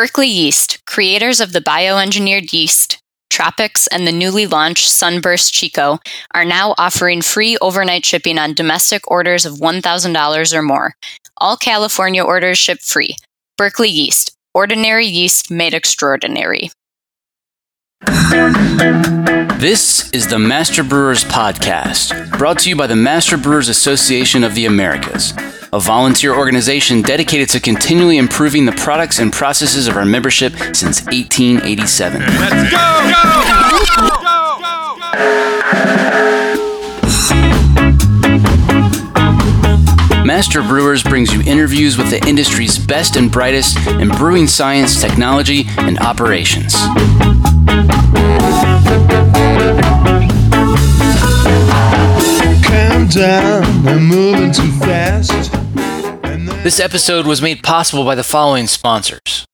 Berkeley Yeast, creators of the bioengineered yeast, Tropics, and the newly launched Sunburst Chico, are now offering free overnight shipping on domestic orders of $1,000 or more. All California orders ship free. Berkeley Yeast, ordinary yeast made extraordinary. This is the Master Brewers Podcast, brought to you by the Master Brewers Association of the Americas, a volunteer organization dedicated to continually improving the products and processes of our membership since 1887. Let's go! Go! Go! Master Brewers brings you interviews with the industry's best and brightest in brewing science, technology, and operations. Calm down, I'm moving too fast. This episode was made possible by the following sponsors.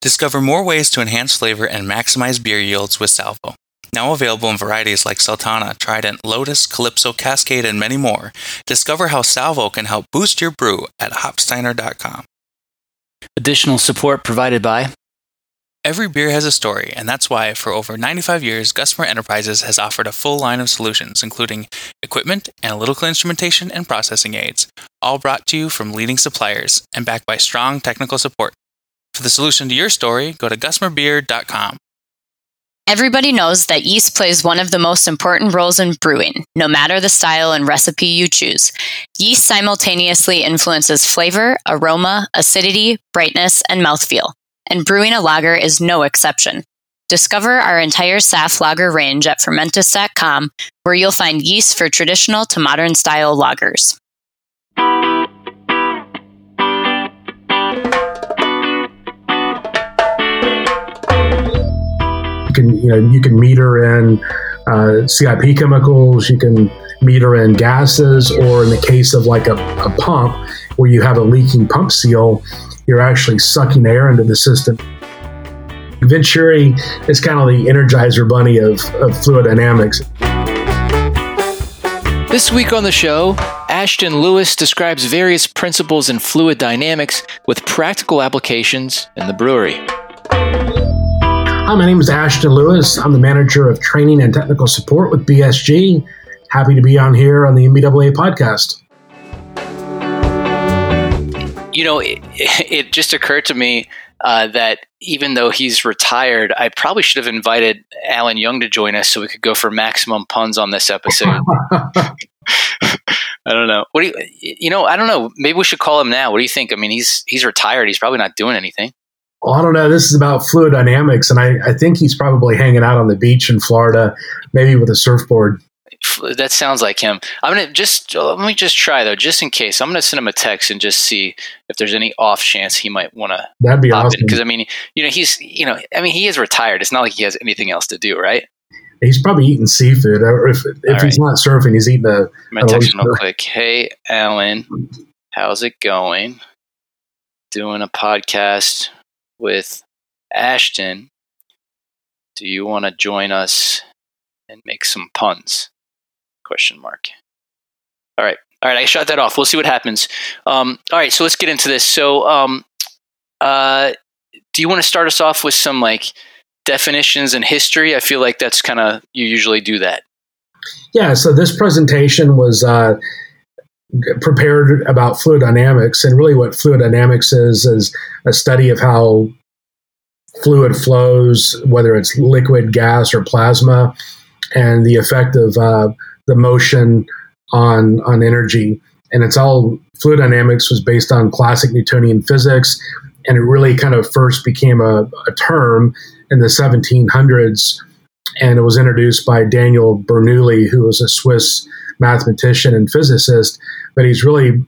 Discover more ways to enhance flavor and maximize beer yields with Salvo. Now available in varieties like Sultana, Trident, Lotus, Calypso, Cascade, and many more. Discover how Salvo can help boost your brew at hopsteiner.com. Additional support provided by... Every beer has a story, and that's why, for over 95 years, Gusmer Enterprises has offered a full line of solutions, including equipment, analytical instrumentation, and processing aids, all brought to you from leading suppliers and backed by strong technical support. For the solution to your story, go to gusmerbeer.com. Everybody knows that yeast plays one of the most important roles in brewing, no matter the style and recipe you choose. Yeast simultaneously influences flavor, aroma, acidity, brightness, and mouthfeel, and brewing a lager is no exception. Discover our entire SAF lager range at Fermentus.com, where you'll find yeast for traditional to modern style lagers. You can meter in CIP chemicals, you can meter in gases, or in the case of like a pump where you have a leaking pump seal, you're actually sucking air into the system. Venturi is kind of the Energizer Bunny of fluid dynamics. This week on the show, Ashton Lewis describes various principles in fluid dynamics with practical applications in the brewery. Hi, my name is Ashton Lewis. I'm the manager of training and technical support with BSG. Happy to be on here on the MBAA podcast. You know, it just occurred to me that even though he's retired, I probably should have invited Allen Young to join us so we could go for maximum puns on this episode. I don't know. What do you know? I don't know. Maybe we should call him now. What do you think? I mean, he's retired. He's probably not doing anything. Well, I don't know. This is about fluid dynamics, and I think he's probably hanging out on the beach in Florida, maybe with a surfboard. That sounds like him. Let me just try though, just in case. I'm gonna send him a text and just see if there's any off chance he might want to. That'd be awesome. Because he is retired. It's not like he has anything else to do, right? He's probably eating seafood. Or if he's not surfing, he's eating a. I'm gonna text him real quick. Hey, Alan, how's it going? Doing a podcast with Ashton, do you want to join us and make some puns? ? All right, I shot that off. We'll see what happens. All right, so let's get into this. So do you want to start us off with some like definitions and history? I feel like that's kind of, you usually do that. Yeah, so this presentation was prepared about fluid dynamics, and really what fluid dynamics is a study of how fluid flows, whether it's liquid, gas, or plasma, and the effect of the motion on energy. And it's all, fluid dynamics was based on classic Newtonian physics, and it really kind of first became a term in the 1700s, and it was introduced by Daniel Bernoulli, who was a Swiss mathematician and physicist, but he's really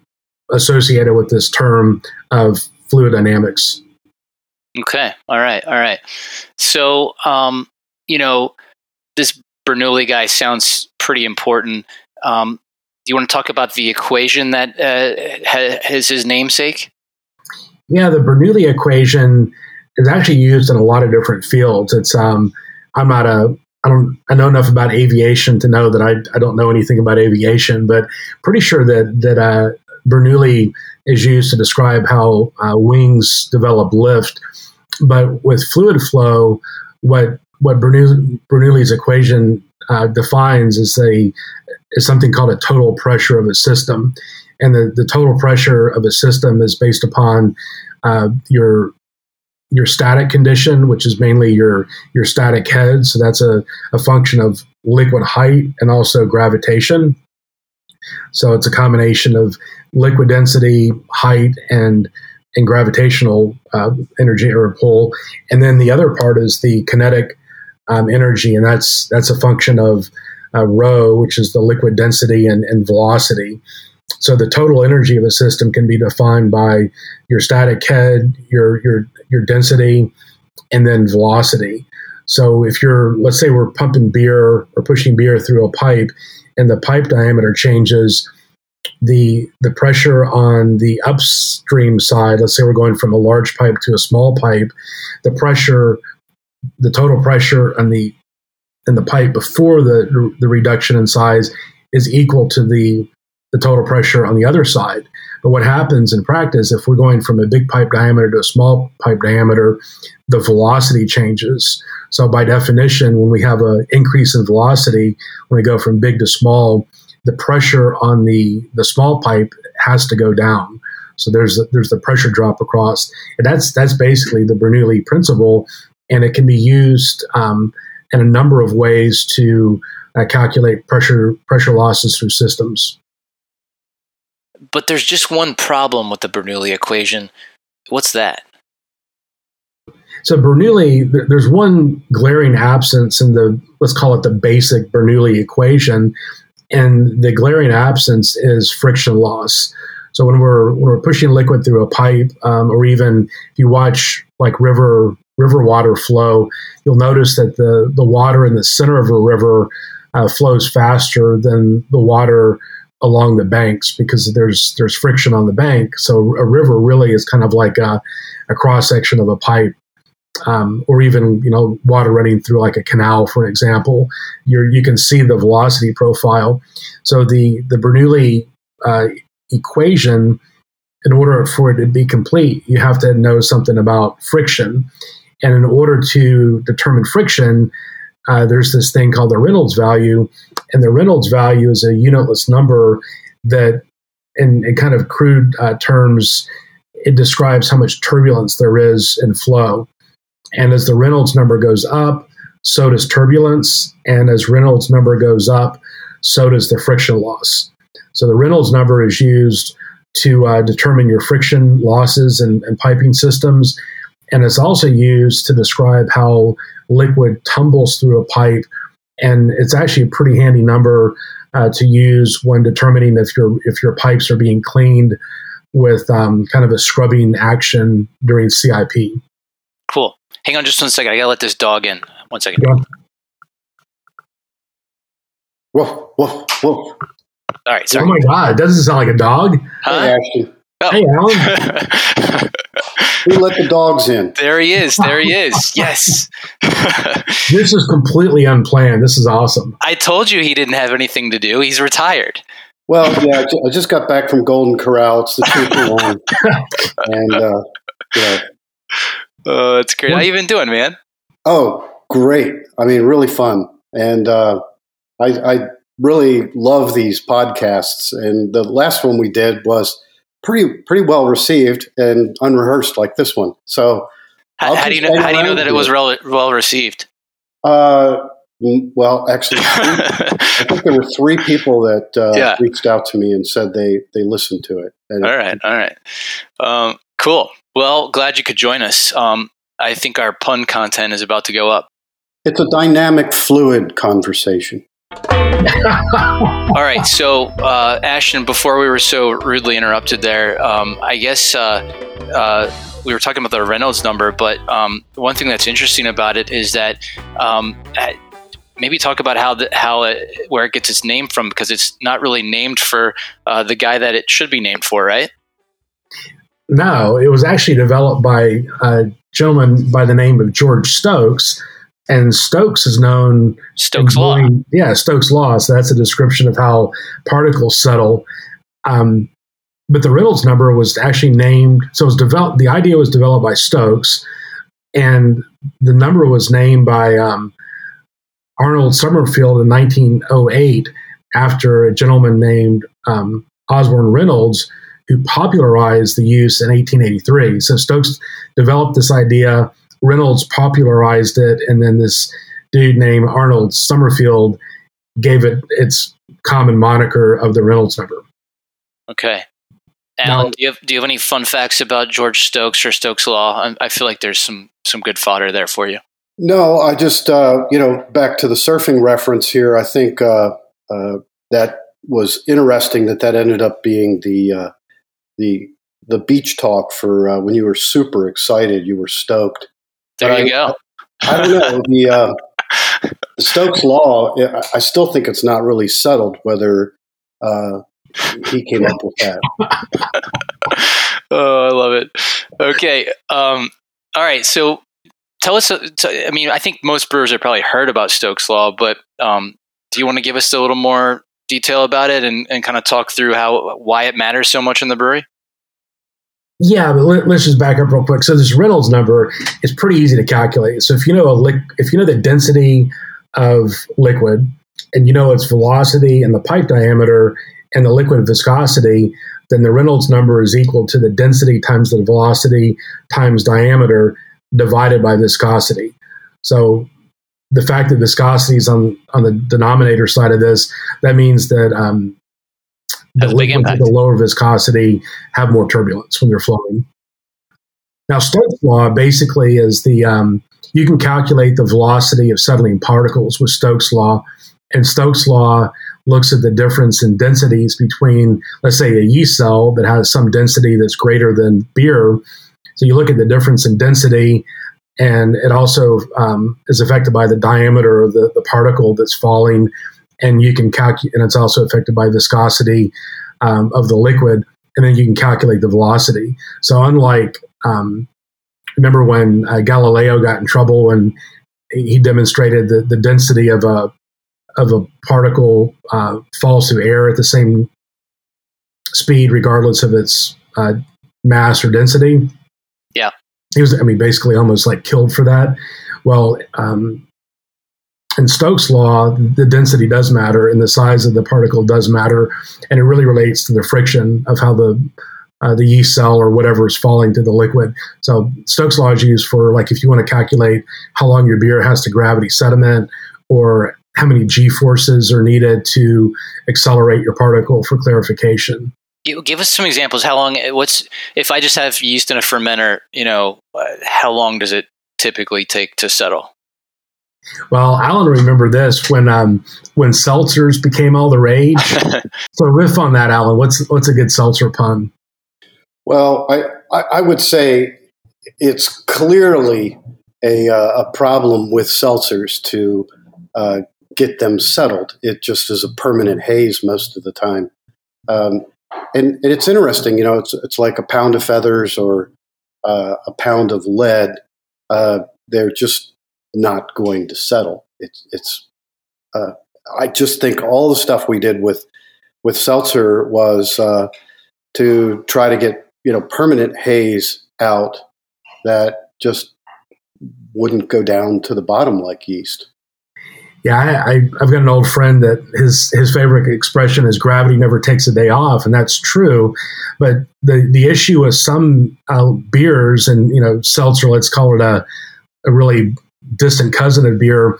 associated with this term of fluid dynamics. Okay. All right. So, this Bernoulli guy sounds pretty important. Do you want to talk about the equation that has his namesake? Yeah, the Bernoulli equation is actually used in a lot of different fields. It's I know enough about aviation to know that I don't know anything about aviation, but pretty sure that Bernoulli is used to describe how wings develop lift, But with fluid flow, what Bernoulli's equation defines is something called a total pressure of a system, and the total pressure of a system is based upon your static condition, which is mainly your static head. So that's a function of liquid height and also gravitation. So it's a combination of liquid density, height, and gravitational energy or pull. And then the other part is the kinetic energy, and that's a function of rho, which is the liquid density and velocity. So the total energy of a system can be defined by your static head, your density, and then velocity. So if let's say we're pumping beer or pushing beer through a pipe, and the pipe diameter changes, the pressure on the upstream side, let's say we're going from a large pipe to a small pipe, the total pressure on the pipe before the reduction in size is equal to the total pressure on the other side. But what happens in practice, if we're going from a big pipe diameter to a small pipe diameter, the velocity changes. So by definition, when we have an increase in velocity, when we go from big to small, the pressure on the small pipe has to go down. So there's the pressure drop across. And that's basically the Bernoulli principle, and it can be used in a number of ways to calculate pressure losses through systems. But there's just one problem with the Bernoulli equation. What's that? So Bernoulli, there's one glaring absence in let's call it the basic Bernoulli equation, and the glaring absence is friction loss. So when we're pushing liquid through a pipe, or even if you watch like river water flow, you'll notice that the water in the center of a river flows faster than the water along the banks, because there's friction on the bank. So a river really is kind of like a cross-section of a pipe, or even water running through like a canal, for example. You can see the velocity profile. So the Bernoulli equation, in order for it to be complete, you have to know something about friction. And in order to determine friction, there's this thing called the Reynolds value, and the Reynolds value is a unitless number that, in kind of crude terms, it describes how much turbulence there is in flow. And as the Reynolds number goes up, so does turbulence, and as Reynolds number goes up, so does the friction loss. So the Reynolds number is used to determine your friction losses and piping systems, and it's also used to describe how liquid tumbles through a pipe, and it's actually a pretty handy number to use when determining if your pipes are being cleaned with kind of a scrubbing action during CIP. Cool. Hang on just one second. I gotta let this dog in. One second. Yeah. Woof, woof, woof. All right. Sorry. Oh my God! Doesn't sound like a dog. Hey, Ashton. Oh. Hey, Alan. We let the dogs in. There he is. Yes. This is completely unplanned. This is awesome. I told you he didn't have anything to do. He's retired. Well, yeah, I just got back from Golden Corral. It's the 2-for-1. And, yeah. Oh, that's great. How you been doing, man? Oh, great. I mean, really fun. And I really love these podcasts. And the last one we did was pretty well received and unrehearsed, like this one. So how do you know that it was well received? Well, actually, I think there were three people that reached out to me and said they listened to it. And all right. Cool. Well, glad you could join us. I think our pun content is about to go up. It's a dynamic, fluid conversation. All right, so Ashton, before we were so rudely interrupted there, I guess we were talking about the Reynolds number, but one thing that's interesting about it is that maybe talk about where it gets its name from, because it's not really named for the guy that it should be named for, right? No, it was actually developed by a gentleman by the name of George Stokes. And Stokes is known... Stokes Law. Yeah, Stokes Law. So that's a description of how particles settle. But the Reynolds number was actually named... So the idea was developed by Stokes, And the number was named by Arnold Sommerfeld in 1908 after a gentleman named Osborne Reynolds, who popularized the use in 1883. So Stokes developed this idea, Reynolds popularized it, and then this dude named Arnold Sommerfeld gave it its common moniker of the Reynolds number. Okay. Alan, now, do you have any fun facts about George Stokes or Stokes Law? I feel like there's some good fodder there for you. No, I just, back to the surfing reference here, I think that was interesting that ended up being the beach talk for when you were super excited, you were stoked. There you go. I don't know. The Stokes Law, I still think it's not really settled whether he came up with that. Oh, I love it. Okay. All right. So tell us, I think most brewers have probably heard about Stokes Law, but do you want to give us a little more detail about it and kind of talk through why it matters so much in the brewery? Yeah, but let's just back up real quick. So this Reynolds number is pretty easy to calculate. So if you know the density of liquid, and you know its velocity and the pipe diameter and the liquid viscosity, then the Reynolds number is equal to the density times the velocity times diameter divided by viscosity. So the fact that viscosity is on the denominator side of this, that means that the liquids with the lower viscosity have more turbulence when they're flowing. Now, Stokes' law basically is you can calculate the velocity of settling particles with Stokes' law, and Stokes' law looks at the difference in densities between, let's say, a yeast cell that has some density that's greater than beer. So you look at the difference in density, and it also is affected by the diameter of the particle that's falling. And you can calculate, and it's also affected by viscosity of the liquid. And then you can calculate the velocity. So, unlike, remember when Galileo got in trouble and he demonstrated the density of a particle falls through air at the same speed, regardless of its mass or density. Yeah, he was. Basically, almost like killed for that. Well. In Stokes' law, the density does matter and the size of the particle does matter, and it really relates to the friction of how the yeast cell or whatever is falling to the liquid. So Stokes' law is used for, like, if you want to calculate how long your beer has to gravity sediment or how many G-forces are needed to accelerate your particle for clarification. Give us some examples. How long? If I just have yeast in a fermenter, how long does it typically take to settle? Well, Alan, remember this when seltzers became all the rage. So riff on that, Alan. What's a good seltzer pun? Well, I would say it's clearly a problem with seltzers to get them settled. It just is a permanent haze most of the time, and it's interesting. It's like a pound of feathers or a pound of lead. They're just not going to settle. It's I just think all the stuff we did with seltzer was to try to get permanent haze out that just wouldn't go down to the bottom like yeast. Yeah, I've got an old friend that his favorite expression is gravity never takes a day off, and that's true. But the issue with some beers and seltzer, let's call it a really distant cousin of beer,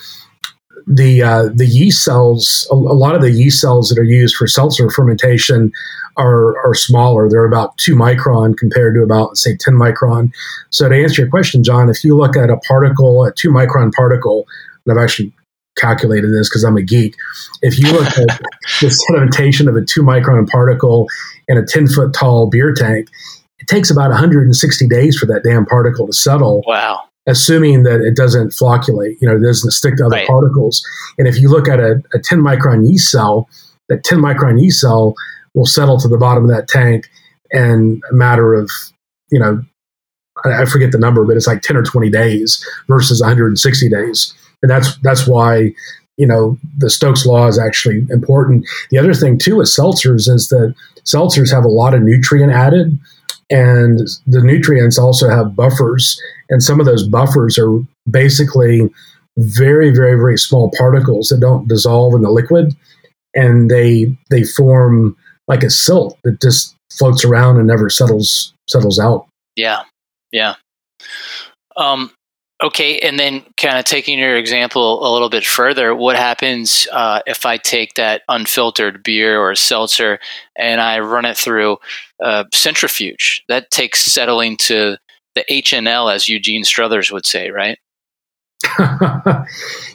the yeast cells, a lot of the yeast cells that are used for seltzer fermentation are smaller. They're about 2 micron compared to about, say, 10 micron. So to answer your question, John, if you look at a 2 micron particle, and I've actually calculated this because I'm a geek, if you look at the sedimentation of a 2 micron particle in a 10 foot tall beer tank, it takes about 160 days for that damn particle to settle. Wow. Assuming that it doesn't flocculate, it doesn't stick to other particles. And if you look at a 10 micron yeast cell, that 10 micron yeast cell will settle to the bottom of that tank in a matter of, I forget the number, but it's like 10 or 20 days versus 160 days. And that's why you know, the Stokes law is actually important. The other thing too with seltzers is that seltzers have a lot of nutrient added, and the nutrients also have buffers. And some of those buffers are basically very, very, very small particles that don't dissolve in the liquid, and they form like a silt that just floats around and never settles out. Yeah, yeah. Okay, and then kind of taking your example a little bit further, what happens if I take that unfiltered beer or seltzer and I run it through a centrifuge? That takes settling to the HNL, as Eugene Struthers would say, right?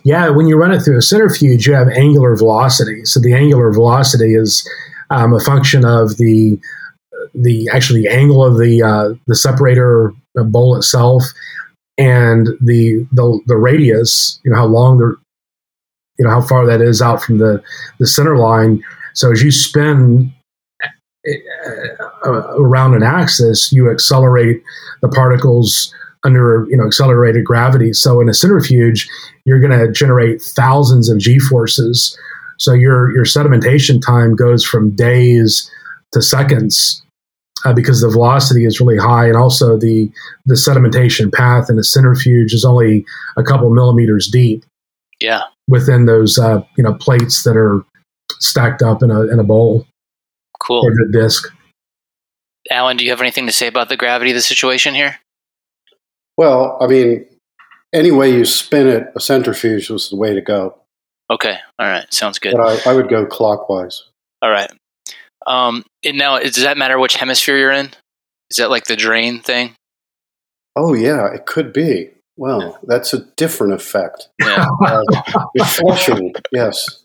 Yeah, when you run it through a centrifuge, you have angular velocity. So the angular velocity is a function of the angle of the separator bowl itself, and the radius, you know, how long how far that is out from the center line. So as you spin around an axis, you accelerate the particles under, you know, accelerated gravity. So in a centrifuge, you're going to generate thousands of g-forces. So your sedimentation time goes from days to seconds because the velocity is really high, and also the sedimentation path in a centrifuge is only a couple millimeters deep. Yeah, within those plates that are stacked up in a bowl. Cool. Or a disc. Alan, do you have anything to say about the gravity of the situation here? Well, I mean, any way you spin it, a centrifuge was the way to go. Okay. All right. Sounds good. But I would go clockwise. All right. And now, does that matter which hemisphere you're in? Is that like the drain thing? Oh, yeah. It could be. Well, wow, that's a different effect. Yeah. Refreshing. Yes.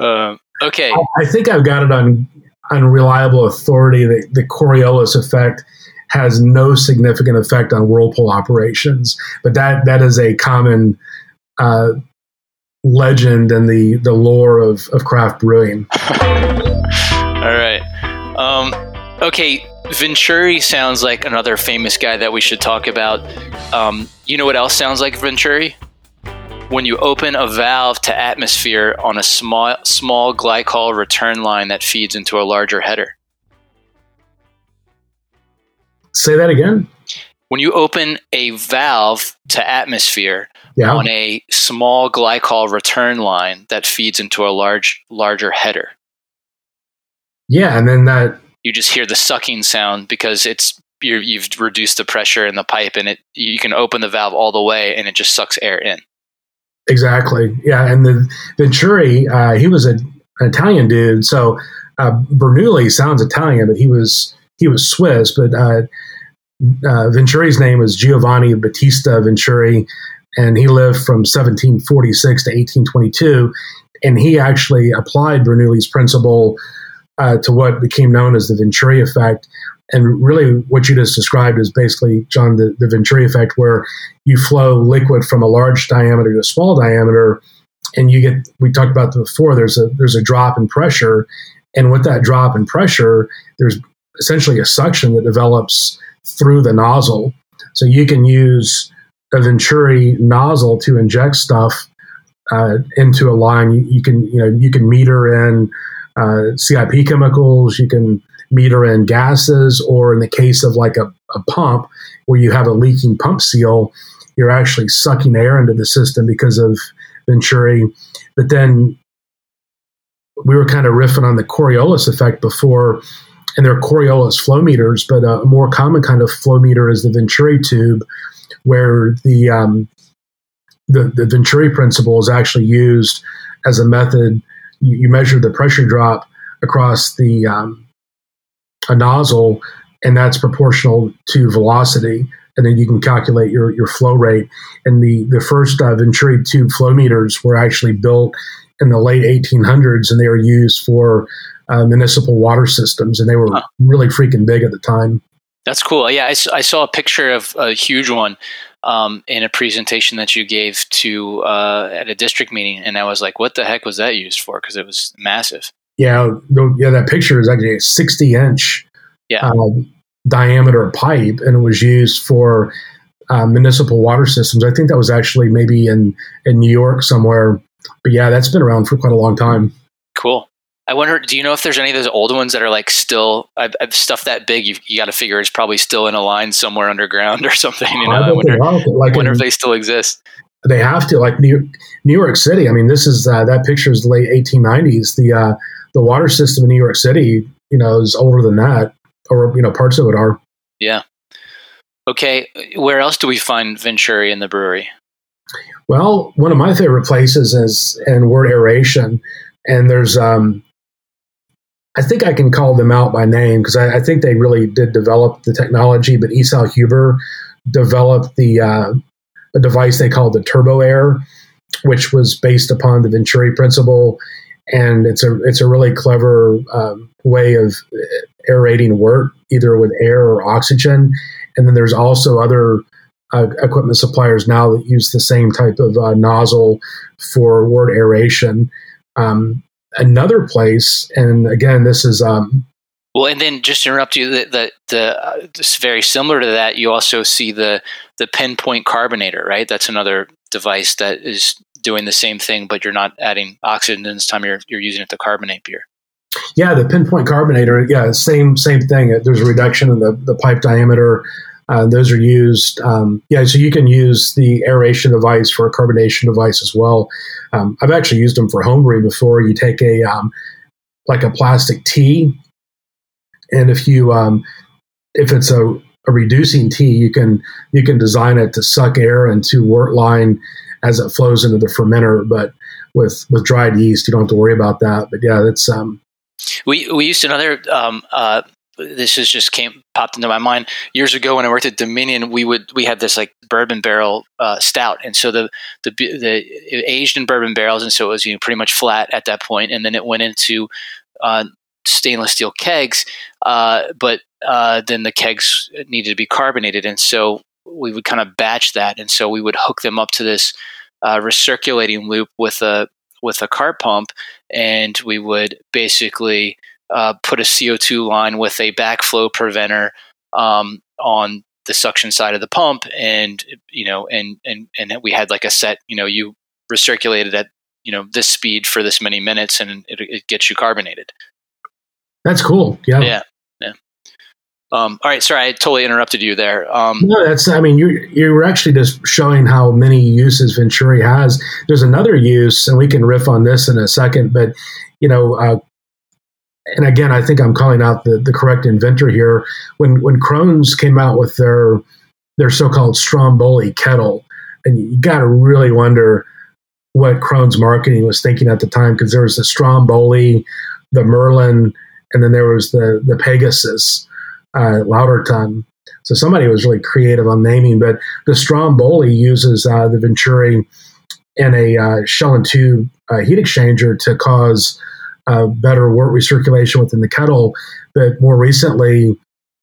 Okay. I think I've got it on reliable authority that the Coriolis effect has no significant effect on whirlpool operations, but that is a common legend in the lore of craft brewing. All right. Okay, Venturi sounds like another famous guy that we should talk about. You know what else sounds like Venturi? When you open a valve to atmosphere on a small glycol return line that feeds into a larger header. Say that again. When you open a valve to atmosphere on a small glycol return line that feeds into a larger header. Yeah, and then that you just hear the sucking sound because you've reduced the pressure in the pipe, and you can open the valve all the way, and it just sucks air in. Exactly. Yeah, and the Venturi, he was an Italian dude. So Bernoulli sounds Italian, but he was Swiss, but Venturi's name was Giovanni Battista Venturi, and he lived from 1746 to 1822, and he actually applied Bernoulli's principle to what became known as the Venturi effect. And really what you just described is basically, John, the Venturi effect, where you flow liquid from a large diameter to a small diameter, and you get, we talked about this before, there's a drop in pressure, and with that drop in pressure, there's essentially a suction that develops through the nozzle. So you can use a Venturi nozzle to inject stuff into a line. You can meter in CIP chemicals, you can meter in gases, or in the case of like a pump where you have a leaking pump seal, you're actually sucking air into the system because of Venturi. But then we were kind of riffing on the Coriolis effect before, and they're Coriolis flow meters, but a more common kind of flow meter is the Venturi tube, where the Venturi principle is actually used as a method. You measure the pressure drop across a nozzle, and that's proportional to velocity, and then you can calculate your flow rate. And the first Venturi tube flow meters were actually built in the late 1800s, and they were used for municipal water systems, and they were really freaking big at the time. That's cool. Yeah, I saw a picture of a huge one in a presentation that you gave to at a district meeting, and I was like, what the heck was that used for? Because it was massive. Yeah, that picture is actually a 60-inch diameter pipe, and it was used for municipal water systems. I think that was actually maybe in New York somewhere. But yeah, that's been around for quite a long time. Cool. I wonder, do you know if there's any of those old ones that are like still, I've stuff that big, you got to figure it's probably still in a line somewhere underground or something. You know? I wonder if they still exist. They have to, like New York City. I mean, this is, that picture is the late 1890s. The water system in New York City, you know, is older than that, or, you know, parts of it are. Yeah. Okay. Where else do we find Venturi in the brewery? Well, one of my favorite places is in wort aeration. And there's, I think I can call them out by name because I think they really did develop the technology, but Esau Huber developed a device they called the turbo air, which was based upon the Venturi principle. And it's a really clever way of aerating wort, either with air or oxygen. And then there's also other equipment suppliers now that use the same type of nozzle for wort aeration. Another place, and again, this is well. And then, just to interrupt you, the very similar to that, you also see the pinpoint carbonator, right? That's another device that is doing the same thing, but you're not adding oxygen this time. You're using it to carbonate beer. Yeah, the pinpoint carbonator. Yeah, same thing. There's a reduction in the pipe diameter. Those are used. So you can use the aeration device for a carbonation device as well. I've actually used them for homebrew before. You take a plastic tea, and if it's a reducing tea, you can design it to suck air into wort line as it flows into the fermenter. But with dried yeast, you don't have to worry about that. But yeah, that's we used another. This is just popped into my mind years ago when I worked at Dominion. We had this like bourbon barrel stout, and so the it aged in bourbon barrels, and so it was pretty much flat at that point, and then it went into stainless steel kegs, but then the kegs needed to be carbonated, and so we would kind of batch that, and so we would hook them up to this recirculating loop with a car pump, and we would basically. Put a CO2 line with a backflow preventer on the suction side of the pump, and we had like a set. You recirculated at this speed for this many minutes, and it gets you carbonated. That's cool. Yeah. All right, sorry, I totally interrupted you there. No, that's. I mean, you were actually just showing how many uses Venturi has. There's another use, and we can riff on this in a second, but and again, I think I'm calling out the correct inventor here. When Krones came out with their so-called Stromboli kettle, and you got to really wonder what Krones marketing was thinking at the time, because there was the Stromboli, the Merlin, and then there was the Pegasus, Lauterton. So somebody was really creative on naming, but the Stromboli uses the Venturi in a shell and tube heat exchanger to cause better wort recirculation within the kettle. But more recently,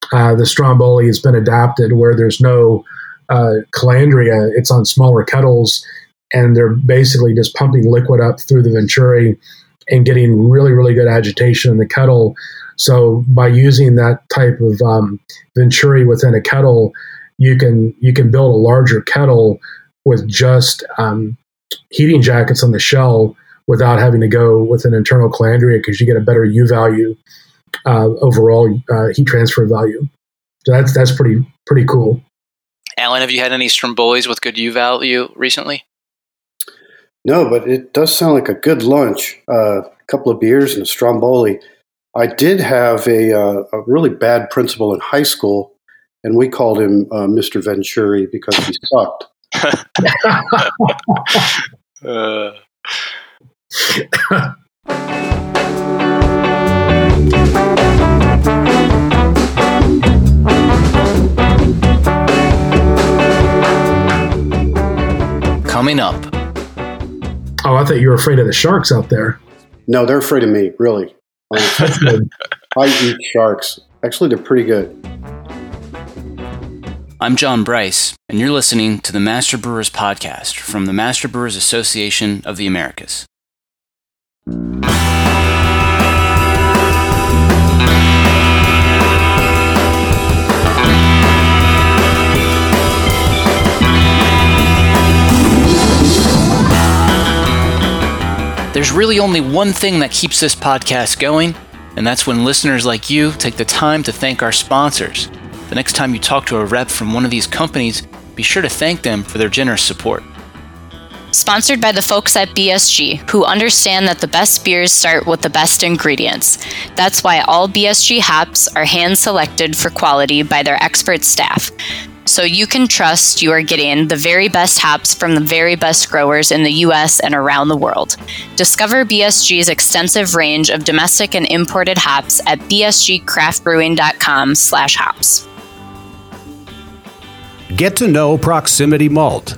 the Stromboli has been adapted where there's no calandria. It's on smaller kettles, and they're basically just pumping liquid up through the Venturi and getting really, really good agitation in the kettle. So by using that type of Venturi within a kettle, you can build a larger kettle with just heating jackets on the shell, without having to go with an internal calandria, because you get a better U value, overall heat transfer value. So that's pretty cool. Alan, have you had any Strombolis with good U value recently? No, but it does sound like a good lunch. A couple of beers and a Stromboli. I did have a really bad principal in high school, and we called him Mr. Venturi because he sucked. Coming up. Oh, I thought you were afraid of the sharks out there. No, they're afraid of me, really. I eat sharks. Actually, they're pretty good. I'm John Bryce, and you're listening to the Master Brewers Podcast from the Master Brewers Association of the Americas. There's really only one thing that keeps this podcast going, and that's when listeners like you take the time to thank our sponsors. The next time you talk to a rep from one of these companies, be sure to thank them for their generous support. Sponsored by the folks at BSG, who understand that the best beers start with the best ingredients. That's why all BSG hops are hand-selected for quality by their expert staff. So you can trust you are getting the very best hops from the very best growers in the U.S. and around the world. Discover BSG's extensive range of domestic and imported hops at bsgcraftbrewing.com/hops. Get to know Proximity Malt.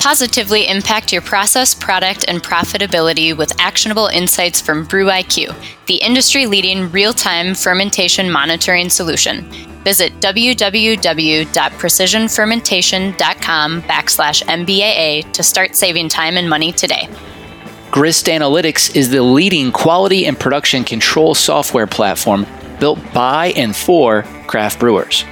Positively impact your process, product, and profitability with actionable insights from BrewIQ, the industry-leading real-time fermentation monitoring solution. Visit www.precisionfermentation.com/MBAA to start saving time and money today. Grist Analytics is the leading quality and production control software platform built by and for craft brewers.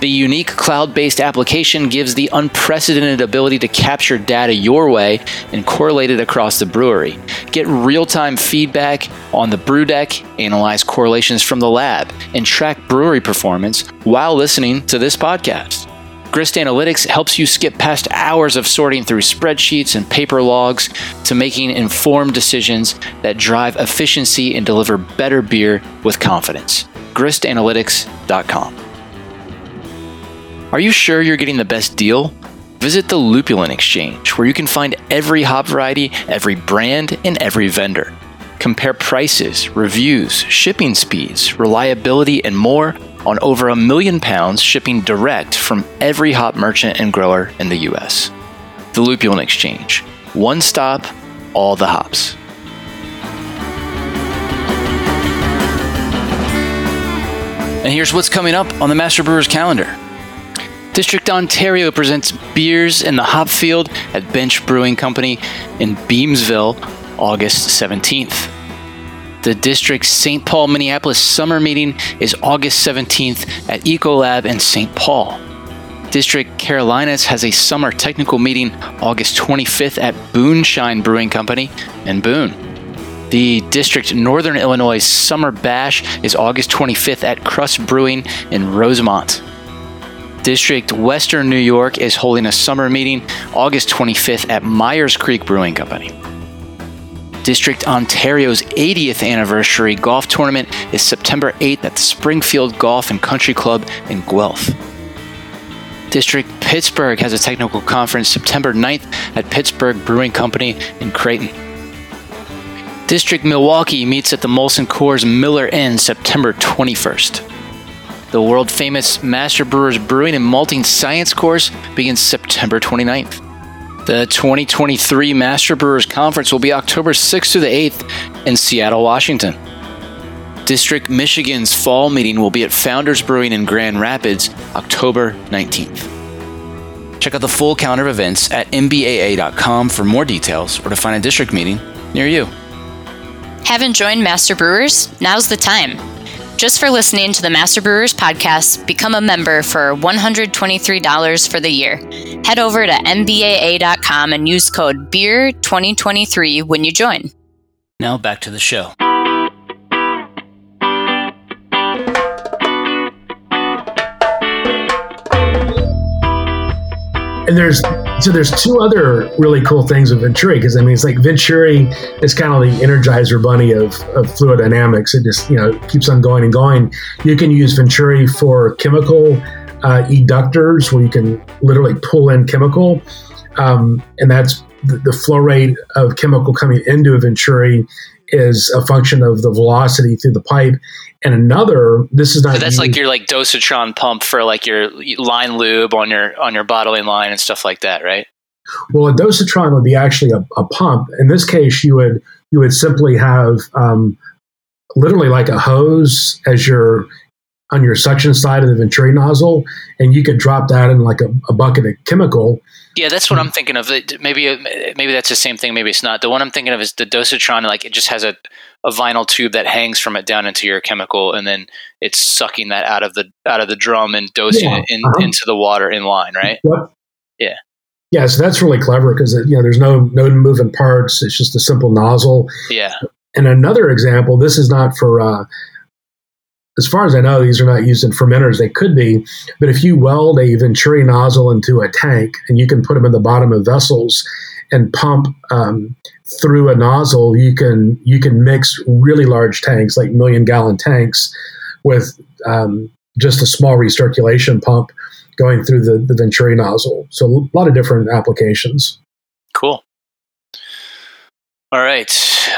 The unique cloud-based application gives the unprecedented ability to capture data your way and correlate it across the brewery. Get real-time feedback on the brew deck, analyze correlations from the lab, and track brewery performance while listening to this podcast. Grist Analytics helps you skip past hours of sorting through spreadsheets and paper logs to making informed decisions that drive efficiency and deliver better beer with confidence. GristAnalytics.com. Are you sure you're getting the best deal? Visit the Lupulin Exchange, where you can find every hop variety, every brand, and every vendor. Compare prices, reviews, shipping speeds, reliability, and more on over £1 million shipping direct from every hop merchant and grower in the U.S. The Lupulin Exchange. One stop, all the hops. And here's what's coming up on the Master Brewers calendar. District Ontario presents Beers in the Hop Field at Bench Brewing Company in Beamsville, August 17th. The district's St. Paul, Minneapolis summer meeting is August 17th at Ecolab in St. Paul. District Carolinas has a summer technical meeting August 25th at Boonshine Brewing Company in Boone. The District Northern Illinois Summer Bash is August 25th at Crust Brewing in Rosemont. District Western New York is holding a summer meeting August 25th at Myers Creek Brewing Company. District Ontario's 80th anniversary golf tournament is September 8th at the Springfield Golf and Country Club in Guelph. District Pittsburgh has a technical conference September 9th at Pittsburgh Brewing Company in Creighton. District Milwaukee meets at the Molson Coors Miller Inn September 21st. The world-famous Master Brewers Brewing and Malting Science course begins September 29th. The 2023 Master Brewers Conference will be October 6th through the 8th in Seattle, Washington. District Michigan's fall meeting will be at Founders Brewing in Grand Rapids, October 19th. Check out the full calendar of events at mbaa.com for more details or to find a district meeting near you. Haven't joined Master Brewers? Now's the time. Just for listening to the Master Brewers podcast, become a member for $123 for the year. Head over to mbaa.com and use code BEER2023 when you join. Now back to the show. And there's 2 other really cool things with Venturi, because I mean, it's like Venturi is kind of the Energizer Bunny of fluid dynamics. It just, you know, keeps on going and going. You can use Venturi for chemical eductors, where you can literally pull in chemical, and that's the flow rate of chemical coming into a Venturi is a function of the velocity through the pipe. And another, this is not. So that's unique. Like your like Dosatron pump for like your line lube on your bottling line and stuff like that, right? Well, a Dosatron would be actually a pump. In this case, you would simply have literally like a hose as your on your suction side of the Venturi nozzle, and you could drop that in like a bucket of chemical. Yeah, that's what I'm thinking of. Maybe that's the same thing. Maybe it's not. The one I'm thinking of is the Dosatron. Like it just has a vinyl tube that hangs from it down into your chemical, and then it's sucking that out of the drum and dosing it into the water in line, right? Yep. Yeah. Yeah, so that's really clever because there's no moving parts. It's just a simple nozzle. Yeah. And another example, this is not for, as far as I know, these are not used in fermenters. They could be, but if you weld a Venturi nozzle into a tank and you can put them in the bottom of vessels and pump through a nozzle, you can mix really large tanks, like 1 million gallon tanks, with just a small recirculation pump going through the Venturi nozzle. So a lot of different applications. Cool. All right.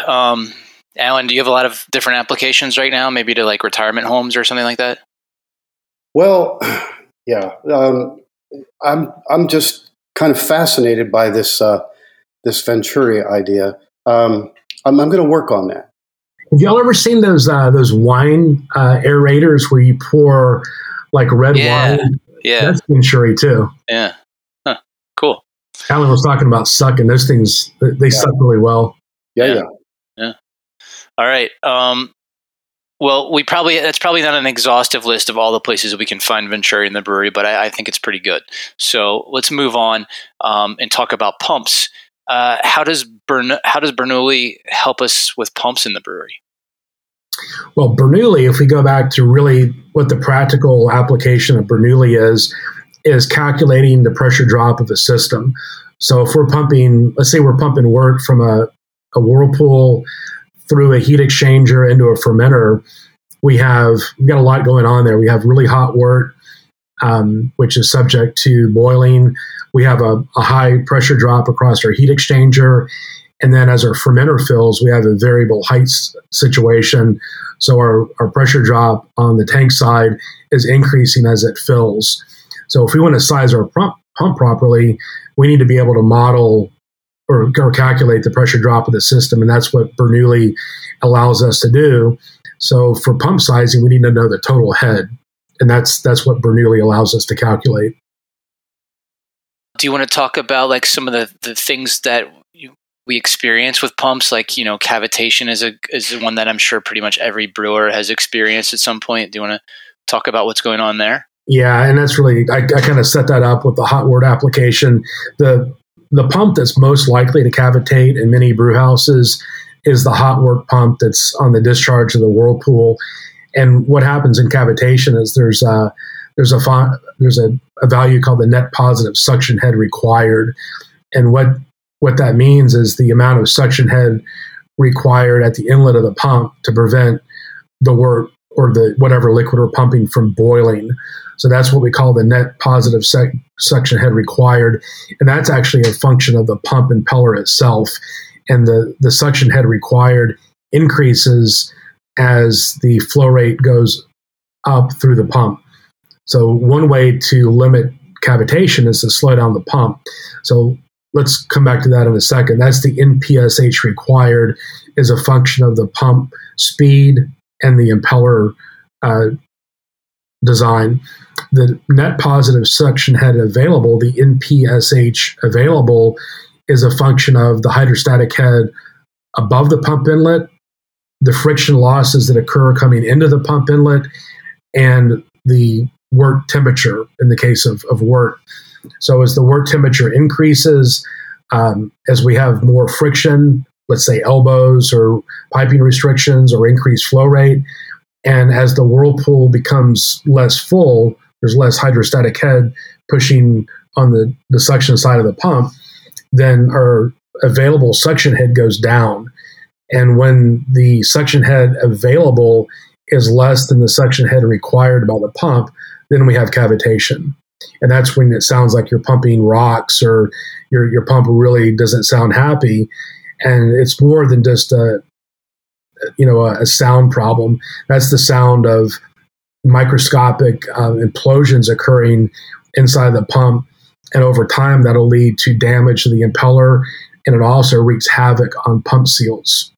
Alan, do you have a lot of different applications right now, maybe to like retirement homes or something like that? Well, yeah. I'm just kind of fascinated by this Venturi idea. I'm going to work on that. Have y'all ever seen those wine aerators where you pour like red wine? Yeah. That's Venturi too. Yeah. Huh. Cool. Alan was talking about sucking. Those things, they suck really well. Yeah. All right. Well, that's probably not an exhaustive list of all the places we can find Venturi in the brewery, but I think it's pretty good. So let's move on and talk about pumps. How does Bernoulli help us with pumps in the brewery? Well, Bernoulli, if we go back to really what the practical application of Bernoulli is calculating the pressure drop of a system. So if we're pumping, let's say we're pumping work from a whirlpool through a heat exchanger into a fermenter, we've got a lot going on there. We have really hot wort, which is subject to boiling. We have a high pressure drop across our heat exchanger. And then as our fermenter fills, we have a variable height situation. So our pressure drop on the tank side is increasing as it fills. So if we want to size our pump properly, we need to be able to model or calculate the pressure drop of the system. And that's what Bernoulli allows us to do. So for pump sizing, we need to know the total head. And that's what Bernoulli allows us to calculate. Do you want to talk about like some of the things that we experience with pumps? Like, cavitation is one that I'm sure pretty much every brewer has experienced at some point. Do you want to talk about what's going on there? Yeah, and that's really, I kind of set that up with the hot wort application. The pump that's most likely to cavitate in many brew houses is the hot wort pump that's on the discharge of the whirlpool. And what happens in cavitation is there's a value called the net positive suction head required. And what that means is the amount of suction head required at the inlet of the pump to prevent the wort or the whatever liquid we're pumping from boiling. So that's what we call the net positive suction head required. And that's actually a function of the pump impeller itself. And the suction head required increases as the flow rate goes up through the pump. So one way to limit cavitation is to slow down the pump. So let's come back to that in a second. That's the NPSH required is a function of the pump speed and the impeller design. The net positive suction head available, the NPSH available, is a function of the hydrostatic head above the pump inlet, the friction losses that occur coming into the pump inlet, and the wort temperature in the case of wort. So as the wort temperature increases, as we have more friction, let's say elbows or piping restrictions or increased flow rate, and as the whirlpool becomes less full, there's less hydrostatic head pushing on the suction side of the pump, then our available suction head goes down. And when the suction head available is less than the suction head required by the pump, then we have cavitation. And that's when it sounds like you're pumping rocks or your pump really doesn't sound happy. And it's more than just a sound problem. That's the sound of microscopic implosions occurring inside the pump. And over time, that'll lead to damage to the impeller. And it also wreaks havoc on pump seals.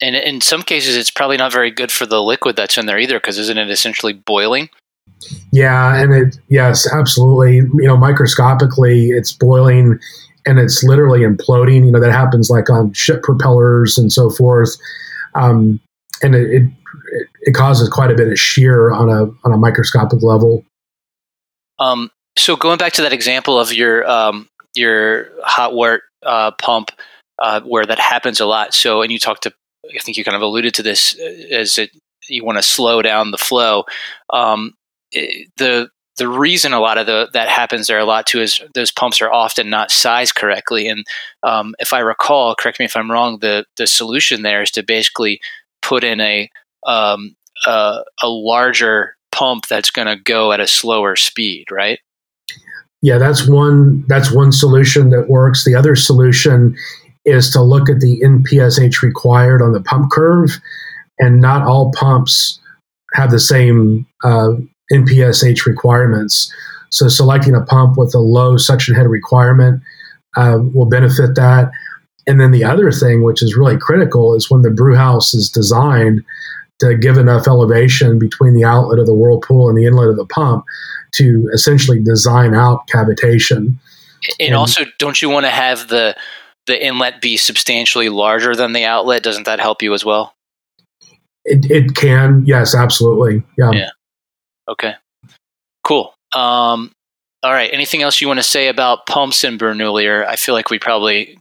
And in some cases, it's probably not very good for the liquid that's in there either, because isn't it essentially boiling? Yeah, and yes, absolutely. You know, microscopically, it's boiling and it's literally imploding. You know, that happens like on ship propellers and so forth. And it causes quite a bit of shear on a microscopic level. So going back to that example of your hot wort pump, where that happens a lot. So, and you I think you kind of alluded to this you want to slow down the flow. The reason a lot of that happens there a lot too is those pumps are often not sized correctly. And if I recall, correct me if I'm wrong, the solution there is to basically put in a larger pump that's going to go at a slower speed, right? Yeah, that's one solution that works. The other solution is to look at the NPSH required on the pump curve, and not all pumps have the same NPSH requirements. So selecting a pump with a low suction head requirement will benefit that. And then the other thing, which is really critical, is when the brew house is designed to give enough elevation between the outlet of the whirlpool and the inlet of the pump to essentially design out cavitation. And also, don't you want to have the inlet be substantially larger than the outlet? Doesn't that help you as well? It can. Yes, absolutely. Yeah. Okay. Cool. All right. Anything else you want to say about pumps and Bernoulli? Or I feel like we probably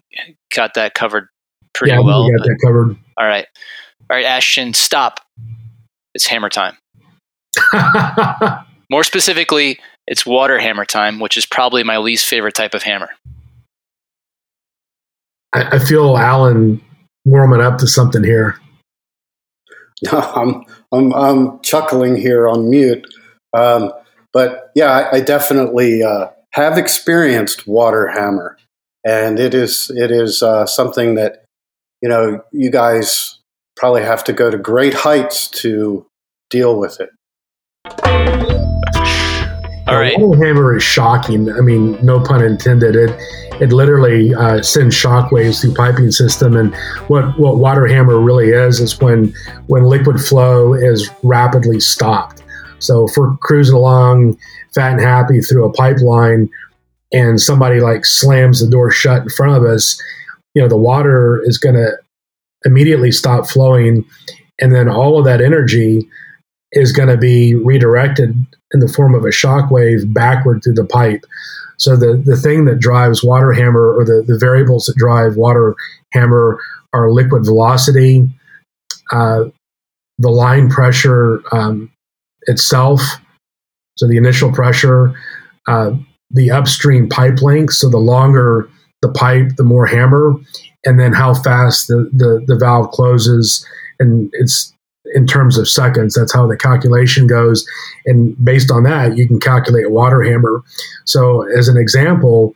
got that covered pretty well. Yeah, we got that covered. All right. All right, Ashton, stop. It's hammer time. More specifically, it's water hammer time, which is probably my least favorite type of hammer. I feel Alan warming up to something here. I'm chuckling here on mute. But yeah, I definitely have experienced water hammer, and it is something that, you know, you guys probably have to go to great heights to deal with it. All right. Water hammer is shocking. I mean, no pun intended. It literally sends shockwaves through piping system. And what water hammer really is when liquid flow is rapidly stopped. So if we're cruising along fat and happy through a pipeline and somebody like slams the door shut in front of us, you know, the water is going to immediately stop flowing. And then all of that energy is going to be redirected in the form of a shock wave backward through the pipe. So the thing that drives water hammer, or the variables that drive water hammer, are liquid velocity, the line pressure itself, so the initial pressure, the upstream pipe length, so the longer the pipe, the more hammer, and then how fast the valve closes. And it's in terms of seconds. That's how the calculation goes. And based on that, you can calculate water hammer. So as an example,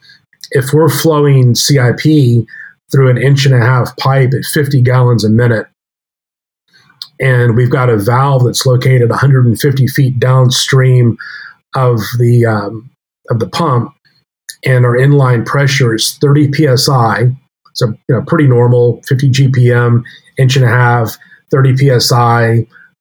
if we're flowing CIP through an 1.5-inch pipe at 50 gallons a minute, and we've got a valve that's located 150 feet downstream of the pump, and our inline pressure is 30 psi. So, you know, pretty normal, 50 GPM, 1.5 inch, 30 psi,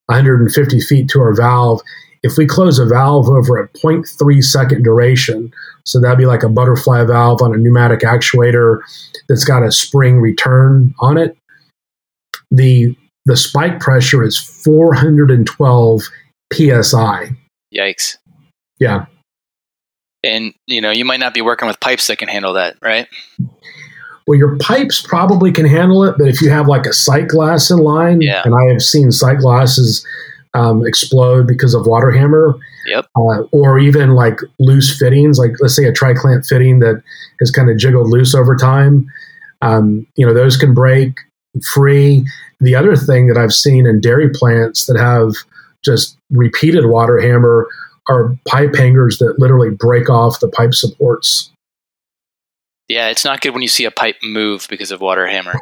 150 feet to our valve. If we close a valve over a 0.3 second duration, so that'd be like a butterfly valve on a pneumatic actuator that's got a spring return on it, the spike pressure is 412 psi. Yikes. Yeah. And, you know, you might not be working with pipes that can handle that, right? Well, your pipes probably can handle it, but if you have like a sight glass in line, and I have seen sight glasses explode because of water hammer, or even like loose fittings, like let's say a tri-clamp fitting that has kind of jiggled loose over time, you know, those can break free. The other thing that I've seen in dairy plants that have just repeated water hammer are pipe hangers that literally break off the pipe supports. Yeah, it's not good when you see a pipe move because of water hammer,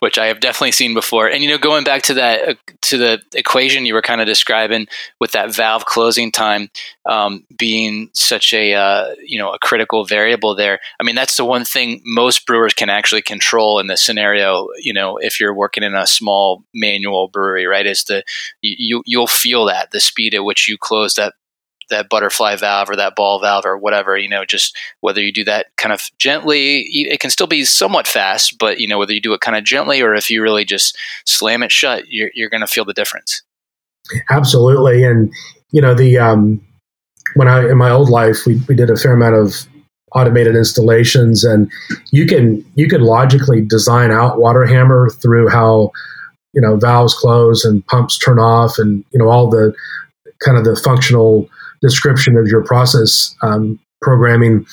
which I have definitely seen before. And, you know, going back to that, to the equation you were kind of describing with that valve closing time being such a, you know, a critical variable there. I mean, that's the one thing most brewers can actually control in this scenario, you know, if you're working in a small manual brewery, right, is the, you'll feel that, the speed at which you close that butterfly valve or that ball valve or whatever, you know, just whether you do that kind of gently, it can still be somewhat fast, but, you know, whether you do it kind of gently or if you really just slam it shut, you're going to feel the difference. Absolutely. And, you know, the, when I, in my old life, we did a fair amount of automated installations, and you can logically design out water hammer through how, you know, valves close and pumps turn off and, you know, all the kind of the functional description of your process programming.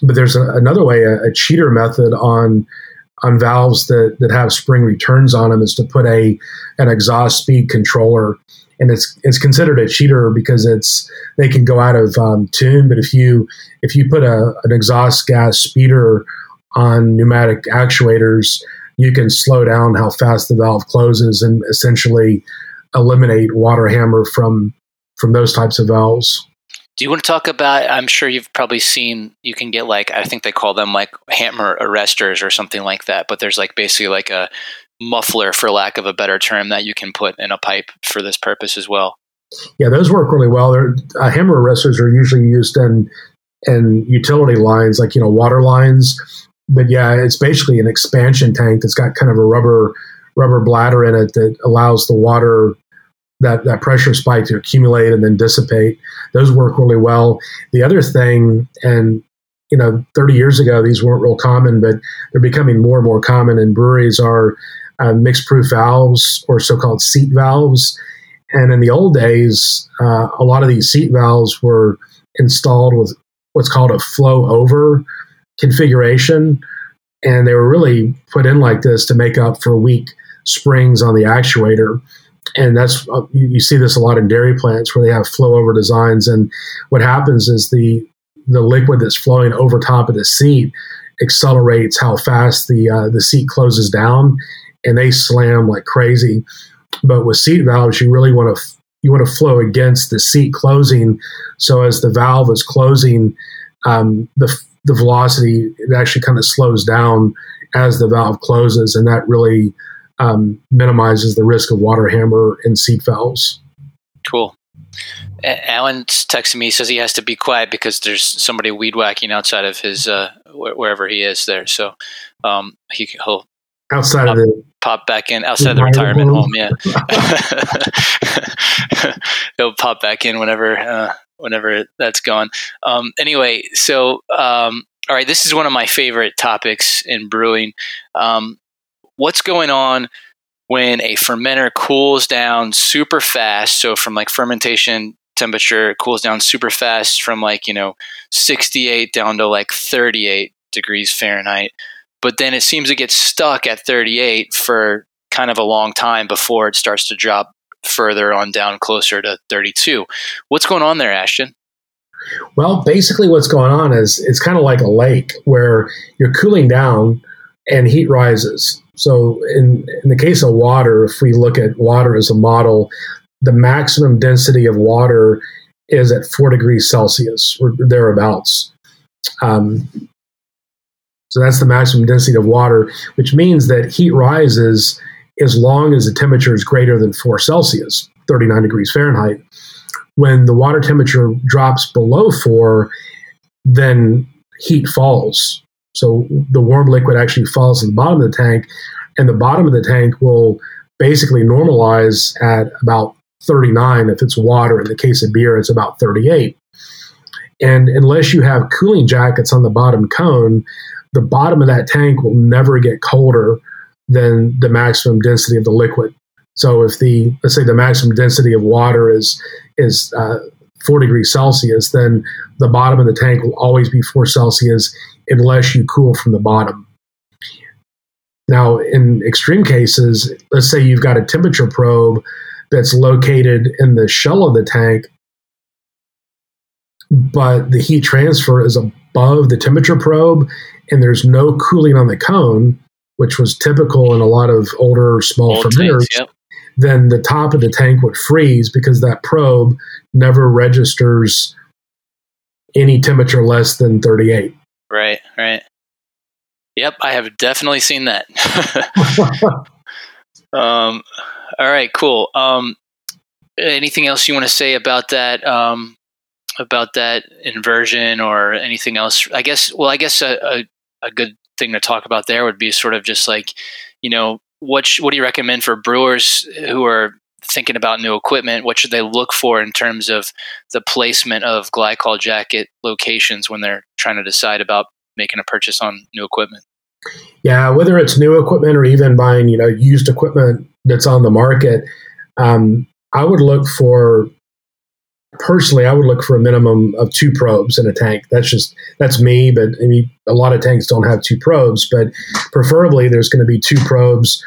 But there's another way, a cheater method on valves that have spring returns on them, is to put an exhaust speed controller. And it's considered a cheater because they can go out of tune. But if you put an exhaust gas speeder on pneumatic actuators, you can slow down how fast the valve closes and essentially eliminate water hammer from those types of valves. Do you want to talk about, I'm sure you've probably seen, you can get like, I think they call them like hammer arresters or something like that, but there's like basically like a muffler, for lack of a better term, that you can put in a pipe for this purpose as well. Yeah, those work really well. Hammer arresters are usually used in utility lines, like, you know, water lines. But yeah, it's basically an expansion tank that's got kind of a rubber bladder in it that allows the water, that pressure spike, to accumulate and then dissipate. Those work really well. The other thing, and, you know, 30 years ago, these weren't real common, but they're becoming more and more common in breweries, are mixed proof valves, or so-called seat valves. And in the old days, a lot of these seat valves were installed with what's called a flow over configuration. And they were really put in like this to make up for weak springs on the actuator. And that's, you see this a lot in dairy plants where they have flow over designs. And what happens is the liquid that's flowing over top of the seat accelerates how fast the seat closes down, and they slam like crazy. But with seat valves, you really want to flow against the seat closing. So as the valve is closing, the velocity, it actually kind of slows down as the valve closes, and that really minimizes the risk of water hammer in seat valves. Cool. Alan's texting me, says he has to be quiet because there's somebody weed whacking outside of his wherever he is there. So he'll outside of the pop back in outside the retirement home. Yeah, he'll pop back in whenever that's gone. Anyway, so all right, this is one of my favorite topics in brewing. What's going on when a fermenter cools down super fast? So from like fermentation temperature, it cools down super fast from like, you know, 68 down to like 38 degrees Fahrenheit. But then it seems to get stuck at 38 for kind of a long time before it starts to drop further on down closer to 32. What's going on there, Ashton? Well, basically what's going on is it's kind of like a lake where you're cooling down and heat rises. So in the case of water, if we look at water as a model, the maximum density of water is at 4 degrees Celsius or thereabouts. So that's the maximum density of water, which means that heat rises as long as the temperature is greater than 4 Celsius, 39 degrees Fahrenheit. When the water temperature drops below 4, then heat falls. So the warm liquid actually falls to the bottom of the tank, and the bottom of the tank will basically normalize at about 39 if it's water. In the case of beer, it's about 38. And unless you have cooling jackets on the bottom cone, the bottom of that tank will never get colder than the maximum density of the liquid. So if let's say the maximum density of water is 4 degrees Celsius, then the bottom of the tank will always be 4 Celsius unless you cool from the bottom. Now, in extreme cases, let's say you've got a temperature probe that's located in the shell of the tank, but the heat transfer is above the temperature probe, and there's no cooling on the cone, which was typical in a lot of older small fermenters, yep, then the top of the tank would freeze because that probe never registers any temperature less than 38. Right, right. Yep, I have definitely seen that. All right, cool. Anything else you want to say about that inversion or anything else? I guess, well, I guess a good thing to talk about there would be sort of just like, you know, what do you recommend for brewers who are thinking about new equipment? What should they look for in terms of the placement of glycol jacket locations when they're trying to decide about making a purchase on new equipment? Yeah, whether it's new equipment or even buying, you know, used equipment that's on the market, I would look for, personally, I would look for a minimum of 2 probes in a tank. That's just, that's me, but I mean, a lot of tanks don't have 2 probes, but preferably there's going to be 2 probes,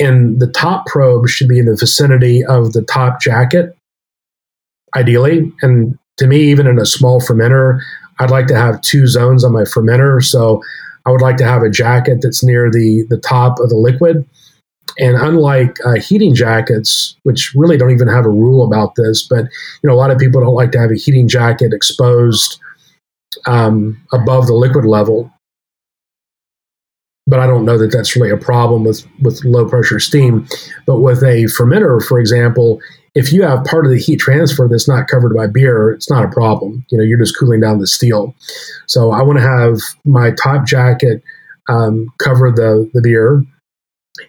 and the top probe should be in the vicinity of the top jacket, ideally. And to me, even in a small fermenter, I'd like to have 2 zones on my fermenter. So I would like to have a jacket that's near the top of the liquid. And unlike heating jackets, which really don't even have a rule about this, but you know, a lot of people don't like to have a heating jacket exposed above the liquid level. But I don't know that that's really a problem with low pressure steam. But with a fermenter, for example, if you have part of the heat transfer that's not covered by beer, it's not a problem. You know, you're just cooling down the steel. So I want to have my top jacket cover the beer.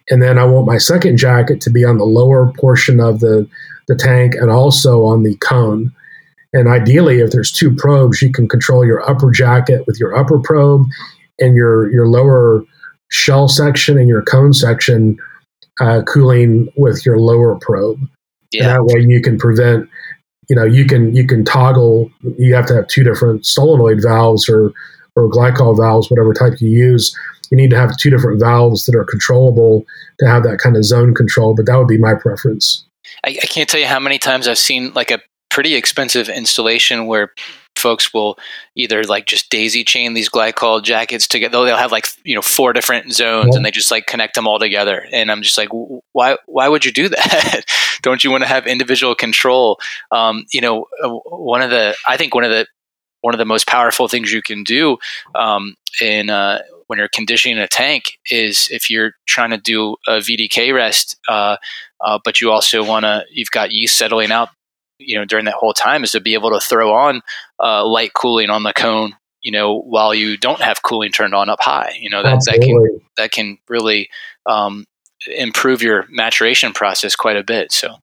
And then I want my second jacket to be on the lower portion of the tank and also on the cone. And ideally, if there's 2 probes, you can control your upper jacket with your upper probe and your lower shell section and your cone section cooling with your lower probe. Yeah. And that way you can prevent, you know, you can toggle, you have to have 2 different solenoid valves or glycol valves, whatever type you use. You need to have 2 different valves that are controllable to have that kind of zone control, but that would be my preference. I can't tell you how many times I've seen like a pretty expensive installation where folks will either like just daisy chain these glycol jackets together. They'll have like, you know, 4 different zones, yep, and they just like connect them all together. And I'm just like, why would you do that? Don't you want to have individual control? You know, one of the most powerful things you can do when you're conditioning a tank is if you're trying to do a VDK rest, but you also you've got yeast settling out, you know, during that whole time, is to be able to throw on light cooling on the cone, you know, while you don't have cooling turned on up high. You know, that can really improve your maturation process quite a bit. So,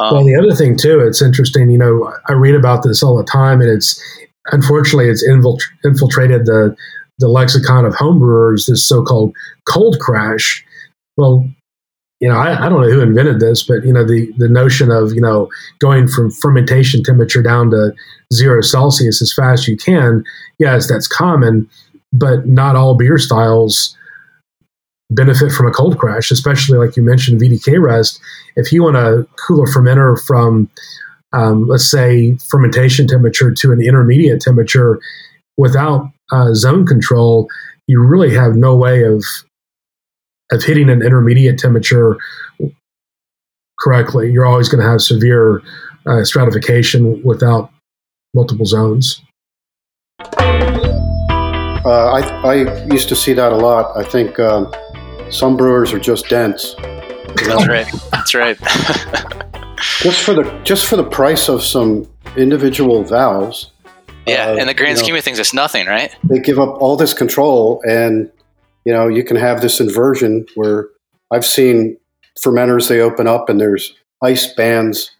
well, the other thing too, it's interesting. You know, I read about this all the time, and it's unfortunately it's infiltrated the lexicon of homebrewers, this so-called cold crash. Well, you know, I don't know who invented this, but, you know, the notion of, you know, going from fermentation temperature down to 0°C as fast as you can, yes, that's common, but not all beer styles benefit from a cold crash, especially like you mentioned, VDK rest. If you want to cool a fermenter from, let's say, fermentation temperature to an intermediate temperature without zone control, you really have no way of hitting an intermediate temperature correctly. You're always going to have severe stratification without multiple zones. I used to see that a lot. I think some brewers are just dense. You know? That's right. just for the price of some individual valves. Yeah, in the grand scheme of things, it's nothing, right? They give up all this control, and you know, you can have this inversion where I've seen fermenters, they open up and there's ice bands,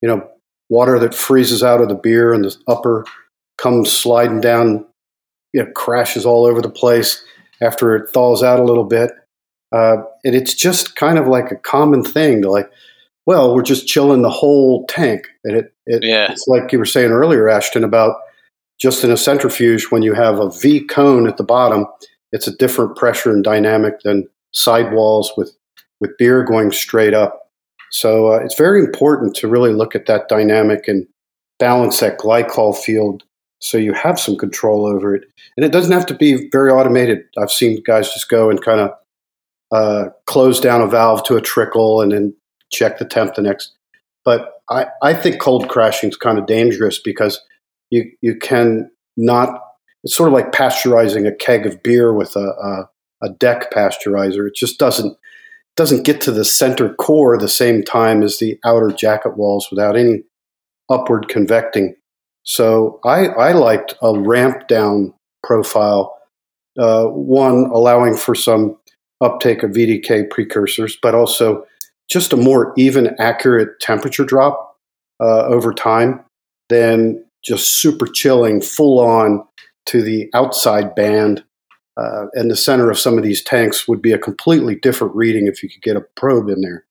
you know, water that freezes out of the beer and the upper comes sliding down, you know, crashes all over the place after it thaws out a little bit. And it's just kind of like a common thing to like, well, we're just chilling the whole tank. And it's like you were saying earlier, Ashton, about just in a centrifuge, when you have a V cone at the bottom, it's a different pressure and dynamic than sidewalls with beer going straight up. So it's very important to really look at that dynamic and balance that glycol field So you have some control over it. And it doesn't have to be very automated. I've seen guys just go and kind of close down a valve to a trickle and then check the temp the next. But I think cold crashing is kind of dangerous because you can not – it's sort of like pasteurizing a keg of beer with a deck pasteurizer. It just doesn't get to the center core the same time as the outer jacket walls without any upward convecting. So I liked a ramp down profile, one allowing for some uptake of VDK precursors, but also just a more even, accurate temperature drop over time than just super chilling full on to the outside band. And the center of some of these tanks would be a completely different reading if you could get a probe in there.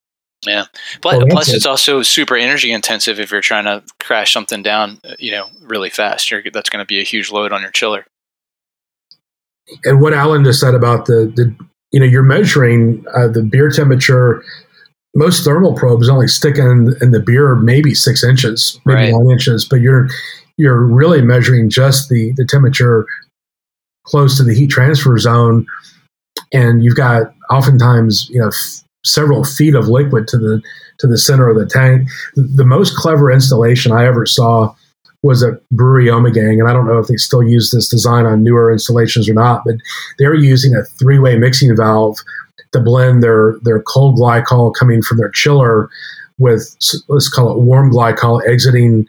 Yeah. But plus it's also super energy intensive if you're trying to crash something down, really fast. That's going to be a huge load on your chiller. And what Alan just said about the you're measuring the beer temperature. Most thermal probes only stick in the beer maybe 6 inches, maybe 9 inches, but you're really measuring just the temperature close to the heat transfer zone. And you've got oftentimes, several feet of liquid to the center of the tank. The most clever installation I ever saw was at Brewery Omegang, and I don't know if they still use this design on newer installations or not, but they're using a 3-way mixing valve to blend their cold glycol coming from their chiller with, let's call it, warm glycol exiting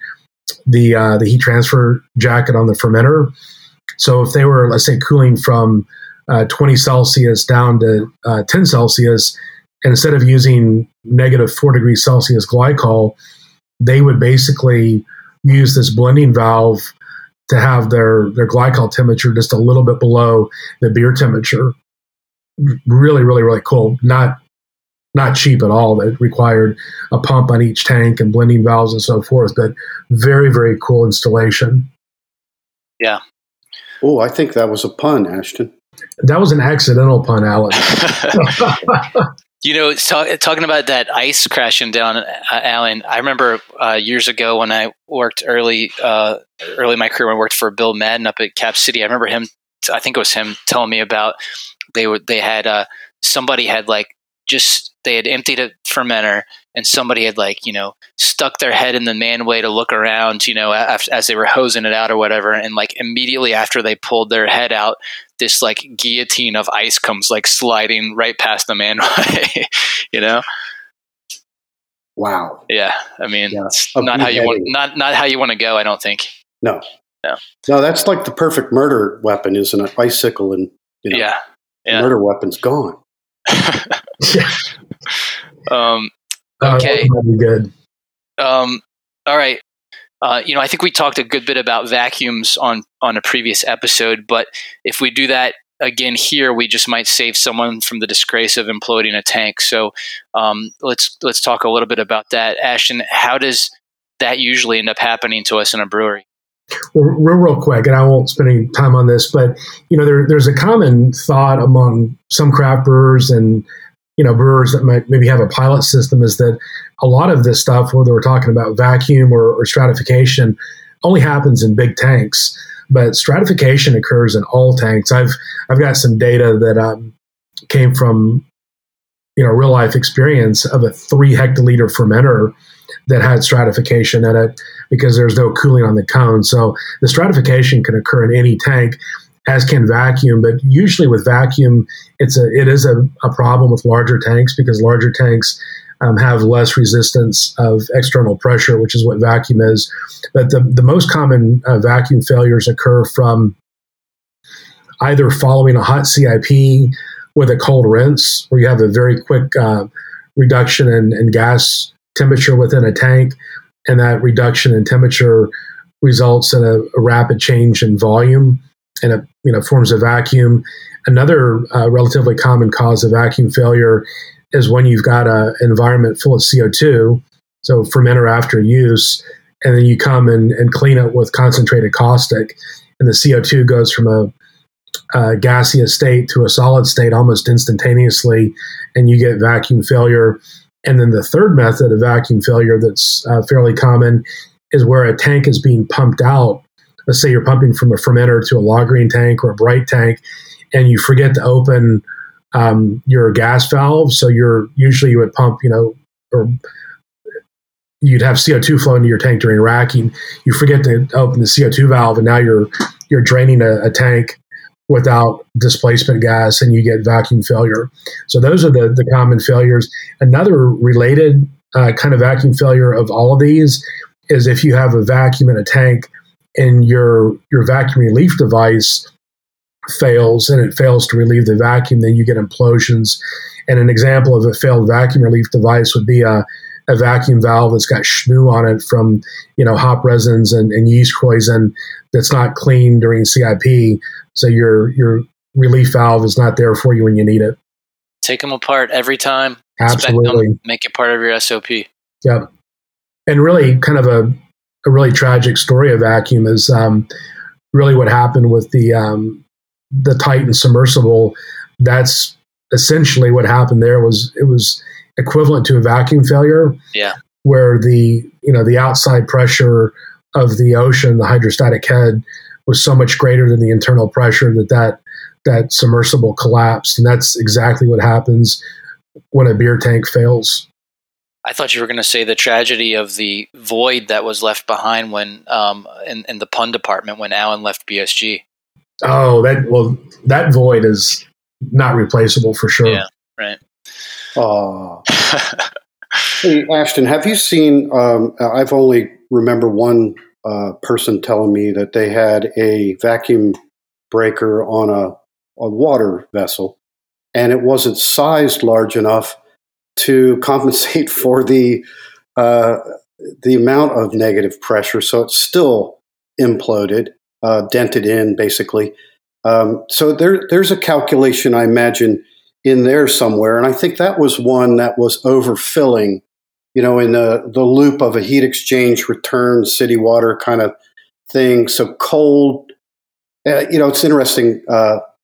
the heat transfer jacket on the fermenter. So if they were, let's say, cooling from 20 Celsius down to 10 Celsius, and instead of using negative 4 degrees Celsius glycol, they would basically use this blending valve to have their glycol temperature just a little bit below the beer temperature. Really, really, really cool. Not cheap at all. It required a pump on each tank and blending valves and so forth, but very, very cool installation. Yeah. Oh, I think that was a pun, Ashton. That was an accidental pun, Alan. Talking about that ice crashing down, Alan, I remember years ago when I worked early in my career, when I worked for Bill Madden up at Cap City. I remember him, I think it was him, telling me about they had emptied a fermenter and somebody had stuck their head in the manway to look around, as they were hosing it out or whatever. And immediately after they pulled their head out, this guillotine of ice comes sliding right past the manway, Wow. Yeah. I mean, yeah. It's not how you want to go. I don't think. No, that's the perfect murder weapon is an icicle and, The murder weapon's gone. Okay. That'd be good. All right. I think we talked a good bit about vacuums on a previous episode, but if we do that again here, we just might save someone from the disgrace of imploding a tank. So let's talk a little bit about that. Ashton, how does that usually end up happening to us in a brewery? Well, real quick, and I won't spend any time on this, but there's a common thought among some craft brewers and brewers that might maybe have a pilot system is that a lot of this stuff, whether we're talking about vacuum or stratification, only happens in big tanks. But stratification occurs in all tanks. I've got some data that came from real life experience of a 3 hectoliter fermenter that had stratification in it because there's no cooling on the cone. So the stratification can occur in any tank, as can vacuum. But usually with vacuum, it is a problem with larger tanks because larger tanks have less resistance of external pressure, which is what vacuum is. But the most common vacuum failures occur from either following a hot CIP with a cold rinse, where you have a very quick reduction in gas temperature within a tank, and that reduction in temperature results in a rapid change in volume, and it forms a vacuum. Another relatively common cause of vacuum failure is when you've got an environment full of CO2, so fermenter after use, and then you come and clean it with concentrated caustic, and the CO2 goes from a gaseous state to a solid state almost instantaneously, and you get vacuum failure. And then the third method of vacuum failure that's fairly common is where a tank is being pumped out let's say you're pumping from a fermenter to a log-green tank or a bright tank, and you forget to open your gas valve. So you're usually you would pump, you know, or you'd have CO2 flow into your tank during racking. You forget to open the CO2 valve, and now you're draining a tank without displacement gas, and you get vacuum failure. So those are the common failures. Another related kind of vacuum failure of all of these is if you have a vacuum in a tank and your vacuum relief device fails and it fails to relieve the vacuum, then you get implosions. And an example of a failed vacuum relief device would be a vacuum valve that's got schmoo on it from, you know, hop resins and yeast poison that's not cleaned during CIP. So your relief valve is not there for you when you need it. Take them apart every time. Absolutely. Them, make it part of your SOP. Yep. And really kind of a really tragic story of vacuum is really what happened with the Titan submersible. That's essentially what happened there. Was it was equivalent to a vacuum failure, yeah, where the outside pressure of the ocean, the hydrostatic head, was so much greater than the internal pressure that submersible collapsed. And that's exactly what happens when a beer tank fails. I thought you were going to say the tragedy of the void that was left behind when in the pun department when Allen left BSG. Oh, that void is not replaceable for sure. Yeah, right. Oh. Hey, Ashton, have you seen? I've only remember one person telling me that they had a vacuum breaker on a water vessel, and it wasn't sized large enough to compensate for the amount of negative pressure, so it's still imploded, dented in, basically. So there's a calculation, I imagine, in there somewhere, and I think that was one that was overfilling, you know, in the loop of a heat exchange return city water kind of thing. So cold, you know, it's interesting,